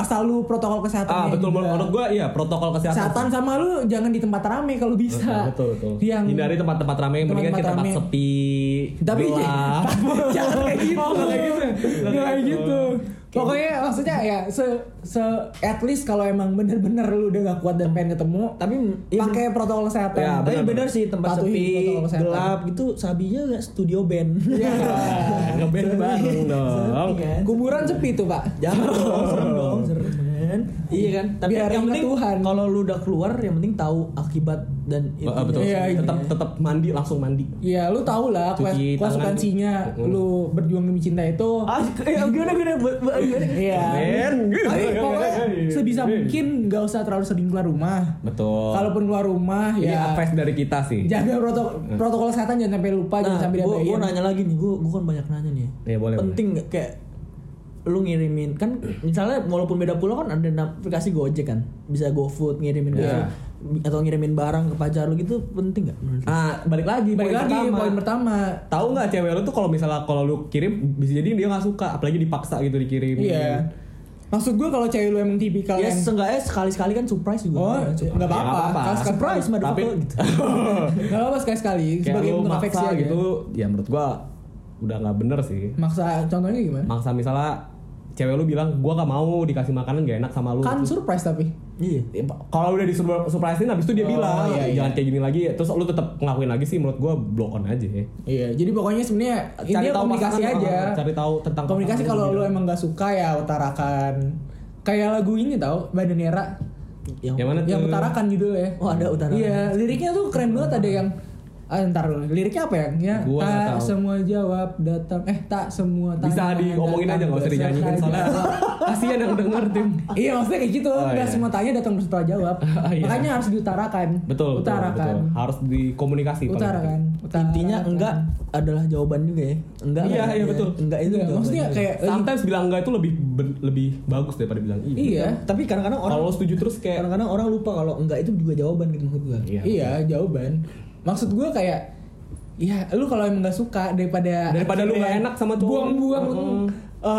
asal lu protokol kesehatannya. Ah betul, menurut gue iya protokol kesehatan sama lu jangan di tempat rame kalau bisa. Betul. Yang hindari tempat-tempat rame, mendingan kita tempat sepi. Tapi jangan kayak gitu. Jangan kayak gitu. Pokoknya maksudnya ya at least kalau emang bener-bener lu udah gak kuat dan pengen ketemu, tapi pakai protokol kesehatan. Ya, tapi bener sih tempat sepi, gelap gitu, sabinya enggak studio band. Iya. Ngeband baru dong. Kuburan sepi tuh, Pak. Jangan dong, serem banget. Iya kan? Tapi yang penting kalau lu udah keluar yang penting tahu akibat dan itu. Tetap mandi, langsung mandi. Iya, lu tahu lah konsekuensinya lu berjuang demi cinta itu. Gimana? Iya. Tapi pokoknya sebisa mungkin nggak usah terlalu sering keluar rumah. Betul. Kalaupun keluar rumah ya advice dari kita sih. Jaga protokol kesehatan, jangan sampai lupa, jangan sampai diabain. Gue nanya lagi nih, gue kan banyak nanya nih. Ya, boleh. Penting nggak kayak lu ngirimin kan misalnya walaupun beda pulau kan ada aplikasi Gojek kan, bisa GoFood ngirimin atau ngirimin barang ke pacar lu gitu, penting nggak? Ah balik lagi poin pertama. Tahu nggak cewek lu tuh kalau misalnya kalau lu kirim bisa jadi dia nggak suka, apalagi dipaksa gitu dikirim. Iya. Maksud gue kalau cewek lu emang tipikal yang seenggaknya sekali-sekali kan surprise juga. Oh, enggak apa-apa. Surprise mah tapi enggak apa-apa sekali-sekali sebagai bentuk afeksi gitu. Ya menurut gue udah enggak bener sih. Maksa contohnya gimana? Maksa misalnya cewek lu bilang gue gak mau dikasih makanan, gak enak sama lu. Kan surprise tapi. Iya. Kalau udah disurprisein habis itu dia bilang jangan kayak gini lagi, terus lu tetap ngelakuin lagi sih, menurut gue block on aja. Iya. Jadi pokoknya sebenarnya ini komunikasi aja. Cari tahu tentang komunikasi. Kalau lu emang gak suka ya utarakan. Kayak lagu ini tau Badanera. Yang mana tuh? Yang utarakan judulnya. Oh ada utarakan. Iya. Liriknya tuh keren banget, ada yang ntar liriknya apa ya? Tak semua jawab datang. Tak semua tanya. Bisa diomongin aja, gak usah dinyanyiin soalnya. Kasihan yang denger tim. Iya maksudnya kayak gitu. Gak semua tanya datang setelah jawab. Makanya harus diutarakan. Betul. Utarakan. Betul. Harus dikomunikasi. Utarakan. Intinya enggak adalah jawaban juga ya. Enggak. Iya betul. Enggak itu. Maksudnya kayak sometimes bilang enggak itu lebih bagus daripada bilang iya. Iya. Tapi kadang-kadang orang kalau setuju terus kayak kadang-kadang orang lupa kalau enggak itu juga jawaban gitu maksud gua. Iya jawaban. Maksud gue kayak ya lu kalau emang gak suka daripada lu gak enak sama cowok, buang-buang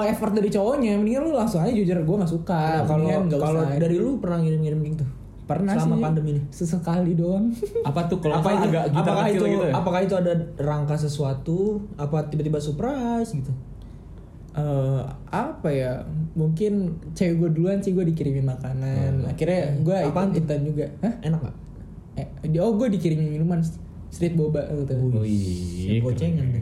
effort dari cowoknya, mendingan lu langsung aja jujur gue gak suka. Kalau dari lu pernah ngirim-ngirim gitu? Pernah selama sih. Selama pandemi ini sesekali doang. Apa tuh kalau apakah itu gitu ya? Apakah itu ada rangka sesuatu? Apa tiba-tiba surprise gitu? Apa ya, mungkin cewek gue duluan sih, gue dikirimin makanan. Akhirnya gue ikutan juga. Hah? Enak gak? Gue dikirimin minuman street boba gitu. Wih, gocengan.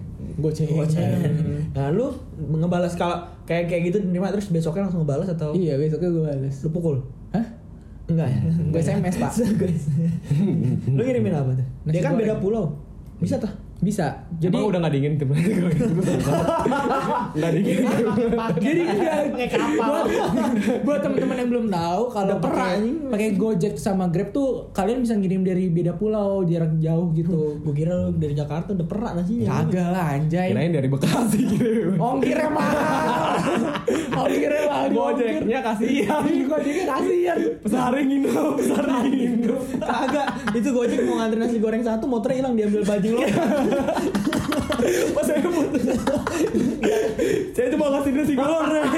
Nah, lu ngebalas kalau kayak gitu nerima terus besoknya langsung ngebalas atau? Iya, besoknya gue balas. Lu pukul? Hah? Enggak ya. Gue SMS, Pak. Lu ngirimin apa tuh? Dia kan beda pulau. Bisa tuh? Bisa. Jadi emang udah enggak dingin tuh. Enggak dingin. Jadi pakai kapal. Buat teman-teman yang belum tahu, kalau pakai Gojek sama Grab tuh kalian bisa ngirim dari beda pulau, jarak jauh gitu. Gua kira lu dari Jakarta udah perak nasinya. Kagak lah anjay. Kirain dari Bekasi gitu. Ongkirnya mahal. Gojeknya kasihan. Gojeknya kasihan. Pesaring Indo. Kagak. Itu Gojek mau ngantri nasi goreng satu, motornya hilang, diambil baju lo. Pas saya putus, saya cuma kasih nasi goreng.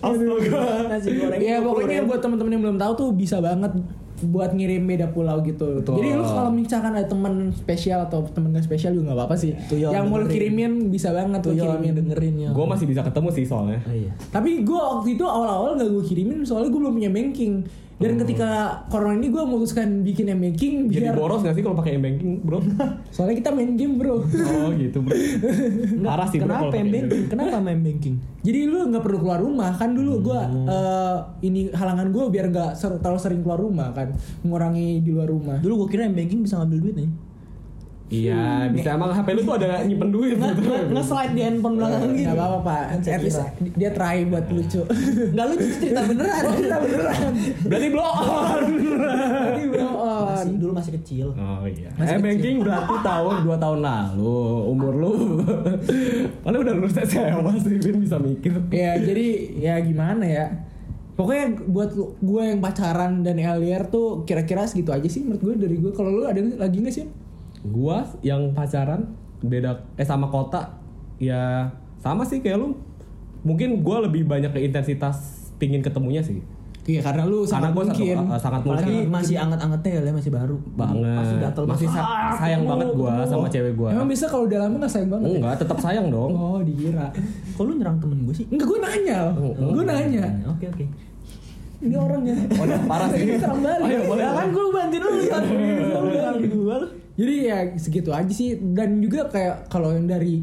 Astaga. Nasi goreng. Ya pokoknya buat teman-teman yang belum tahu tuh bisa banget buat ngirim beda pulau gitu. Betul. Jadi lu kalau misalkan ada teman spesial atau teman gak spesial juga nggak apa-apa sih. Tuyon, yang mau lu kirimin bisa banget tuh kirimin dengerinnya. Gue masih bisa ketemu sih soalnya. Oh, iya. Tapi gue waktu itu awal-awal gak gue kirimin soalnya gue belum punya banking. Dan ketika corona ini gue memutuskan bikin M-Banking biar... Jadi boros gak sih kalau pakai M-Banking bro? Soalnya kita main game bro. Oh gitu bro. Parah sih bro kalau pakai M-Banking. Kenapa M-Banking? Jadi lu gak perlu keluar rumah kan dulu gue... ini halangan gue biar gak terlalu sering keluar rumah kan. Mengurangi di luar rumah. Dulu gue kira M-Banking bisa ngambil duit nih. Iya, bisa emang HP lu tuh ada nyimpen duit gitu. Nge-slide di handphone belakang gitu. Enggak apa-apa, Pak. At least dia try buat lucu. Enggak lucu, cerita beneran. Berarti blow on. Dulu masih kecil. Oh iya. Banking berarti tahun 2 tahun lalu, umur lu. Padahal udah lulus SMA sih bisa mikir. Ya, jadi ya gimana ya? Pokoknya buat gue yang pacaran dan LDR tuh kira-kira segitu aja sih menurut gue dari gue. Kalau lu ada lagi enggak sih? Gua yang pacaran beda sama kota ya sama sih kayak lu. Mungkin gua lebih banyak ke intensitas pingin ketemunya sih. Iya, karena lu sangat mungkin sangat mungkin masih anget-angetnya ya, masih baru banget, masih gatel, masih sayang banget gua sama cewek gua. Emang bisa kalau udah lama enggak sayang banget? Enggak, tetap sayang dong. Oh, dikira. Kok lu nyerang temen gua sih? Enggak, gua nanya. Oke. Ini orangnya. Oh, parah sih. Serang banget. Ayo, boleh kan gua bantuin lu ya. Jadi ya segitu aja sih, dan juga kayak kalau yang dari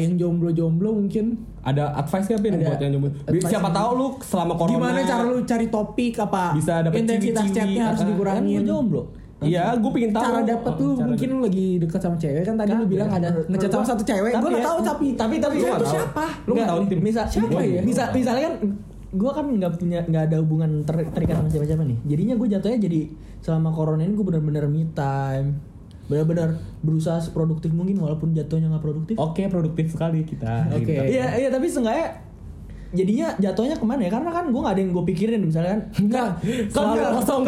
yang jomblo-jomblo mungkin ada advice gak Pin buat yang jomblo? Siapa tahu lu selama corona gimana cara lu cari topik apa? Bisa dapet intensitas chatnya harus dikurangin. Jomblo. Iya, gue pengen tahu cara dapet lu. Mungkin lu lagi deket sama cewek kan tadi lu bilang ada ngechat sama satu cewek. Gue nggak tahu tapi lu itu siapa? Lu nggak tahu tim? Siapa ya? Misalnya kan gue kan nggak ada hubungan terikat sama siapa-siapa nih. Jadinya gue jatuhnya jadi selama corona ini gue benar-benar me time. Benar-benar berusaha seproduktif mungkin walaupun jatuhnya nggak produktif. Oke, produktif sekali kita. Oke. Iya, tapi seenggaknya jadinya jatuhnya kemana ya? Karena kan gue nggak ada yang gue pikirin misalnya kan. Enggak. Selalu kosong.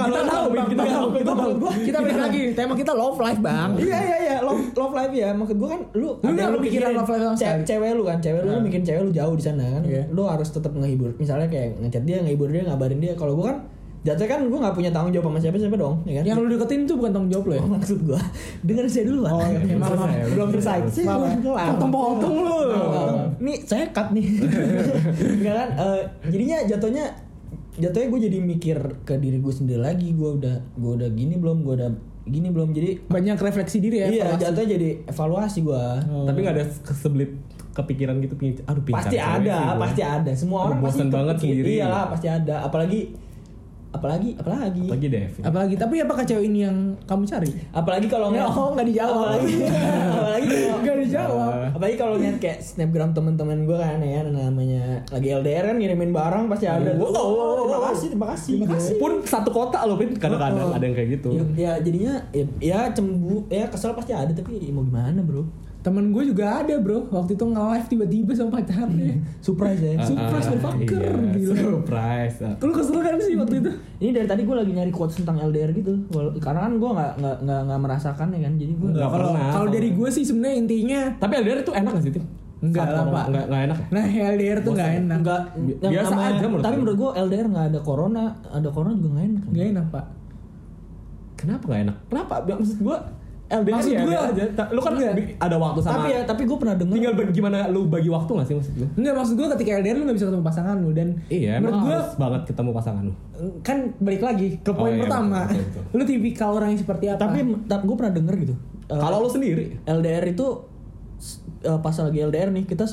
Kita balik lagi. Tema kita love life bang. Iya, love life ya. Maksud gue kan lu pikiran love life sama cewek lu kan. Cewek lu mikirin cewek lu jauh di sana kan. Lu harus tetap ngehibur. Misalnya kayak ngechat dia, ngehibur dia, ngabarin dia. Kalau gue kan jatuh kan gue gak punya tanggung jawab sama siapa-siapa dong ya kan? Yang lu deketin tuh bukan tanggung jawab lo ya? Oh, maksud gue dengerin saya dulu kan? Oh iya, belum selesai sih. Potong-potong lu nih, saya cut nih. Enggak kan? Jadinya jatuhnya gue jadi mikir ke diri gue sendiri lagi. Gue udah gini belum? Jadi banyak refleksi diri ya? Iya, jatuhnya jadi evaluasi gue. Tapi gak ada kesebelit kepikiran gitu? Aduh, pasti ada semua orang pasti banget sendiri. Iya lah, pasti ada. Apalagi Devin. Apalagi, tapi apakah cewek ini yang kamu cari? Apalagi kalau nggak dijawab. Apalagi kalau lihat kayak snapgram teman-teman gue kan ya, namanya lagi LDR kan ngirimin barang pasti ada. Oh, terima kasih. Pun satu kota loh, Pin, kadang-kadang ada yang kayak gitu. Ya jadinya ya cemburu, ya kesel pasti ada, tapi ya, mau gimana bro? Temen gue juga ada bro, waktu itu nge-live tiba-tiba sama pacarnya. Surprise ya? Surprise, motherfucker. Iya, surprise. Lu kesel kan sih waktu itu? Ini dari tadi gue lagi nyari quotes tentang LDR gitu. Karena kan gue gak merasakan ya kan. Jadi gue gak pernah. Kalau dari gue sih sebenarnya intinya. Tapi LDR tuh enak gak sih Tim? Enggak lah pak. Gak enak ya? Nah LDR tuh gak enak. Biasa aja menurut gue. Tapi menurut gue LDR gak ada corona. Ada corona juga gak enak. Gak enak pak. Kenapa gak enak? Kenapa? Maksud gue LDR maksud gue aja, lu kan ada waktu sama. Tapi gue pernah dengar. Tinggal gimana lu bagi waktu nggak sih maksud gue? Nggak, maksud gue ketika LDR lu nggak bisa ketemu pasangan lu dan iya, menurut gue harus banget ketemu pasangan lu. Kan balik lagi ke poin pertama, betul. Lu tipikal orang yang seperti apa? Tapi gue pernah dengar gitu. Kalau lu sendiri LDR itu pas lagi LDR nih kita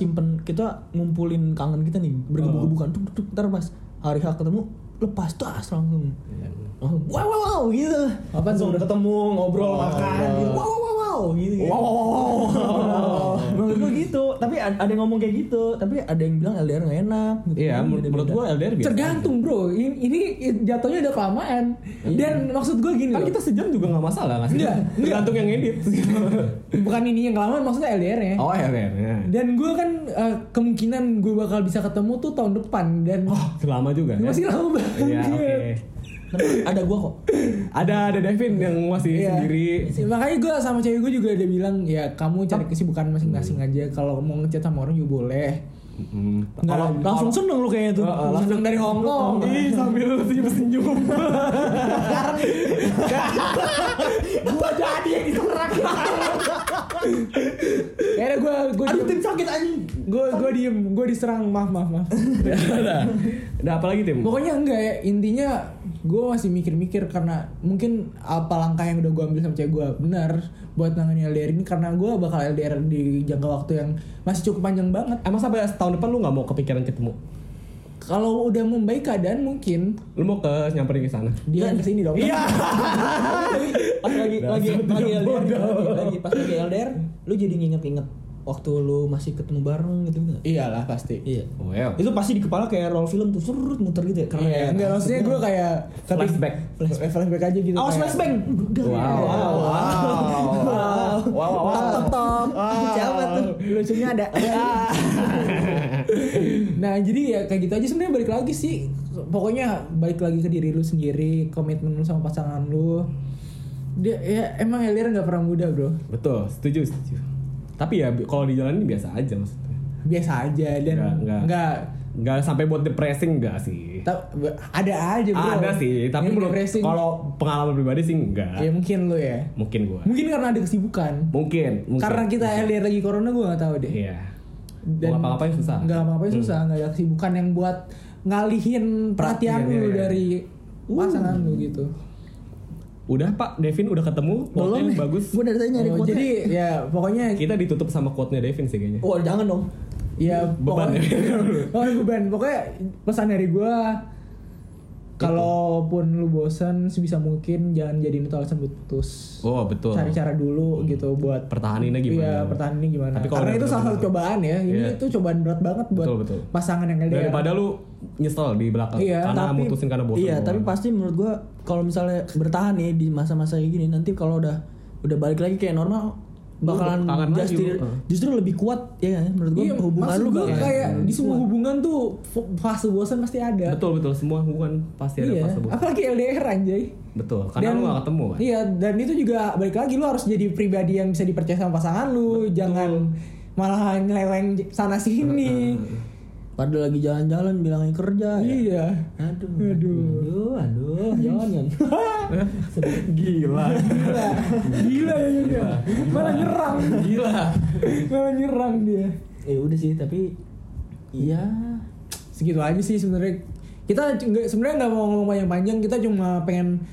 ngumpulin kangen kita nih bergebu-gebukan. Ntar pas hari H ketemu lepas tas langsung. Wow gitu. Apa tuh udah ketemu ngobrol makan. Wow gitu. Menurut gue gitu. Tapi ada yang ngomong kayak gitu, tapi ada yang bilang LDR enggak enak gitu. Iya, menurut gue LDR biasa. Tergantung, bro. Ini jatuhnya udah kelamaan. Dan maksud gue gini. Kan kita sejam juga enggak masalah enggak sih? Tergantung yang edit. Bukan ini yang kelamaan, maksudnya LDR-nya. Oh, LDR-nya. Dan gue kan kemungkinan gue bakal bisa ketemu tuh tahun depan dan lama juga. Masih lama banget. Iya, oke. Ada gue kok. Ada Devin yang masih sendiri. Makanya gue sama cewek gue juga ada bilang ya kamu cari kesibukan masing-masing aja. Kalau mau ngechat sama orang juga boleh. Kalau langsung seneng lu kayaknya tuh. Langsung dari Hongkong. Ih sambil lu senyum. Sekarang gue jadi yang diserang. Kayaknya gue aduh tim sakit anjing. Gue diem. Gue diserang. Maaf. Udah apalagi tim? Pokoknya enggak ya. Intinya gue masih mikir-mikir. Karena mungkin apa langkah yang udah gue ambil sama cewek gue benar buat nangani LDR ini. Karena gue bakal LDR di jangka waktu yang masih cukup panjang banget. Emang sampai setahun depan lu gak mau kepikiran ketemu? Kalau udah membaik keadaan mungkin lu mau ke nyamperin ke sana. Dia ke sini dong. Iya. Pas lagi LDR, lu jadi nginget-nginget waktu lu masih ketemu bareng gitu enggak? Iyalah pasti. Iya. Oh, yeah. Itu pasti di kepala kayak roll film tuh serut muter gitu ya. Karena enggak maksudnya gue kayak flashback aja gitu. Oh, flashback. Wow. Top. Coba tuh lucunya ada. Nah, jadi ya kayak gitu aja sebenarnya balik lagi sih. Pokoknya balik lagi ke diri lu sendiri, komitmen lu sama pasangan lu. Dia ya emang LDR enggak pernah mudah, bro. Betul, setuju. Tapi ya kalau di jalan ini biasa aja maksudnya. biasa aja dan nggak sampai buat depressing nggak sih. Ada aja bro. Ada sih, tapi belum. Kalau pengalaman pribadi sih enggak. Ya mungkin lo ya. Mungkin gue. Mungkin karena ada kesibukan. Mungkin. Karena kita LDR lagi corona gue nggak tahu deh. Iya. Dan apa-apain susah. Nggak ada kesibukan yang buat ngalihin perhatian lu dari pasangan lu gitu. Udah Pak Devin udah ketemu quote-nya bagus. Gue dari tadi nyari quote-nya. Jadi ya pokoknya kita ditutup sama quote-nya Devin sih kayaknya. Oh jangan dong. Ya beban. Pokoknya pesan dari gue, kalaupun lu bosan sebisa mungkin jangan jadiin itu alasan putus. Oh betul. Cari cara dulu gitu buat pertahaninnya gimana. Iya pertahaninnya gimana. Tapi karena itu salah satu cobaan ya. Ini itu cobaan berat banget buat pasangan yang LDR. Daripada lu nyesel di belakang karena mutusin karena bosan. Iya tapi pasti menurut gue kalau misalnya bertahan ya di masa-masa kayak gini, nanti kalau udah balik lagi kayak normal bakalan justru lebih kuat ya menurut gue. Iya, hubungan lu kayak di semua hubungan tuh fase bosan pasti ada. Betul semua hubungan pasti ada fase bosan. Apalagi LDR anjay. Betul karena lu gak ketemu kan. Iya dan itu juga balik lagi lu harus jadi pribadi yang bisa dipercaya sama pasangan lu. Betul. Jangan malah ngeleweng sana sini. Padahal lagi jalan-jalan bilangnya kerja. Iya. Aduh, jangan. Gila. Malah nyerang dia. Udah sih, tapi iya segitu aja sih sebenarnya. Kita sebenarnya nggak mau ngomong panjang-panjang, kita cuma pengen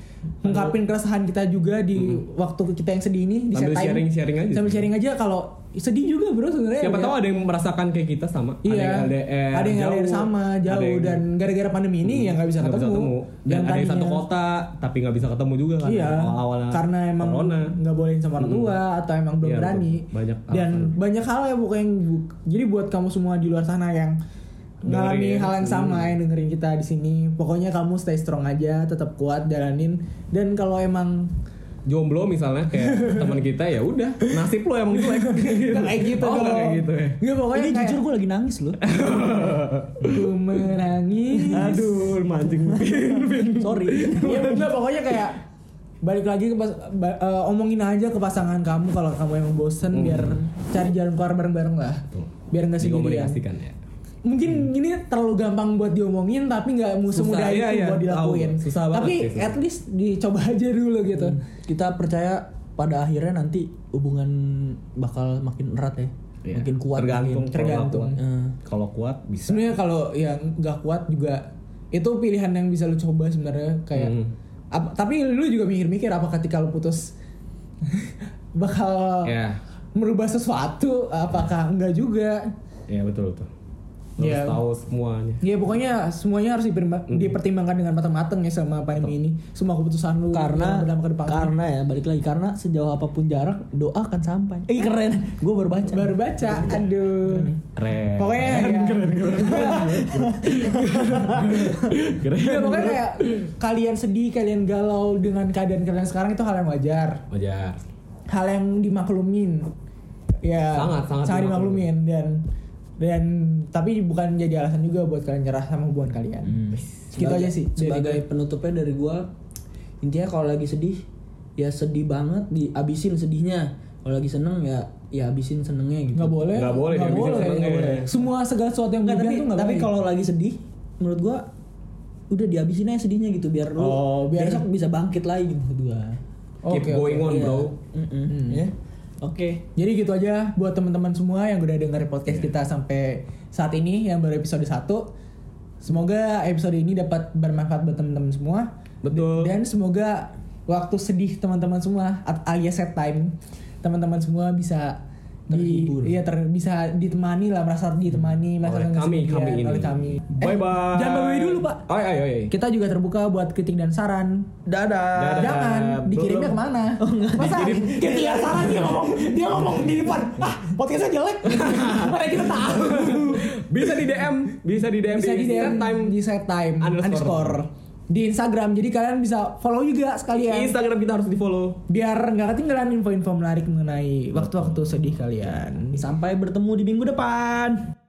mengungkapin keresahan kita juga di waktu kita yang sedih ini. Sambil sharing-sharing aja. Sambil sharing aja kalau sedih juga bro sebenarnya. Siapa tahu ada yang merasakan kayak kita sama. Iya. Ada yang LDR sama jauh dan gara-gara pandemi ini yang nggak bisa ketemu. Dan ada yang satu kota tapi nggak bisa ketemu juga kan. Iya. Awalnya karena emang nggak bolehin sama orang tua atau emang belum berani. Banyak dan banyak hal ya pokoknya. Jadi buat kamu semua di luar sana yang ngalami hal yang sama yang dengerin kita di sini, pokoknya kamu stay strong aja, tetap kuat, jalanin. Dan kalau emang jomblo misalnya kayak teman kita ya udah nasib lo emang jelek kayak gitu dong. Enggak pokoknya ini jujur gue lagi nangis lo. Gue menangis. Aduh mancing. Sorry. Ya bener pokoknya kayak balik lagi ke omongin aja ke pasangan kamu kalau kamu emang bosen biar cari jalan keluar bareng-bareng lah. Biar enggak sendirian. Mungkin ini terlalu gampang buat diomongin tapi nggak semudah itu buat dilakuin. Susah banget, tapi at least dicoba aja dulu gitu. Kita percaya pada akhirnya nanti hubungan bakal makin erat ya. Yeah. Makin kuat. Tergantung. Kalau kuat bisa. Sebenarnya kalau yang nggak kuat juga itu pilihan yang bisa lu coba sebenarnya kayak. Tapi lu juga mikir-mikir apa ketika lu putus bakal merubah sesuatu? Apakah enggak juga? Ya betul. Harus tahu semuanya. Ya pokoknya semuanya harus dipertimbangkan dengan matang-matang ya sama pandemi ini. Semua keputusan lu karena ya balik lagi karena sejauh apapun jarak doa akan sampai. Keren. Gue baru baca. Aduh. Keren. Pokoknya keren. Ya pokoknya kayak kalian sedih, kalian galau dengan keadaan kalian sekarang itu hal yang wajar. Hal yang dimaklumin. Ya. Sangat dimaklumin dan tapi bukan jadi alasan juga buat kalian nyerah sama hubungan kalian. Gitu aja sih. Sebagai penutupnya dari gue, intinya kalau lagi sedih ya sedih banget dihabisin sedihnya. Kalau lagi seneng ya habisin senengnya gitu. Nggak boleh. Semua segala sesuatu yang berlebihan tuh nggak boleh. Tapi kalau lagi sedih, menurut gue udah dihabisin aja sedihnya gitu biar lu besok bisa bangkit lagi gitu gue. Keep going on bro. Ya. Oke. Jadi gitu aja buat teman-teman semua yang udah dengerin podcast kita sampai saat ini yang baru episode 1. Semoga episode ini dapat bermanfaat buat teman-teman semua. Betul. Dan semoga waktu sedih teman-teman semua alias sad time teman-teman semua bisa terhibur. Bisa ditemani lah, merasa ditemani oleh kami. Bye bye. Jangan bye dulu Pak. Oi. Kita juga terbuka buat kritik dan saran. Dadah. Jangan dikirimnya kemana? Masa kritik dan saran dia ngomong di depan. Podcastnya jelek. Mana kita tahu. Bisa di DM di setime _ di Instagram. Jadi kalian bisa follow juga sekalian. Instagram kita harus di-follow biar enggak ketinggalan info-info menarik mengenai waktu-waktu sedih kalian. Sampai bertemu di minggu depan.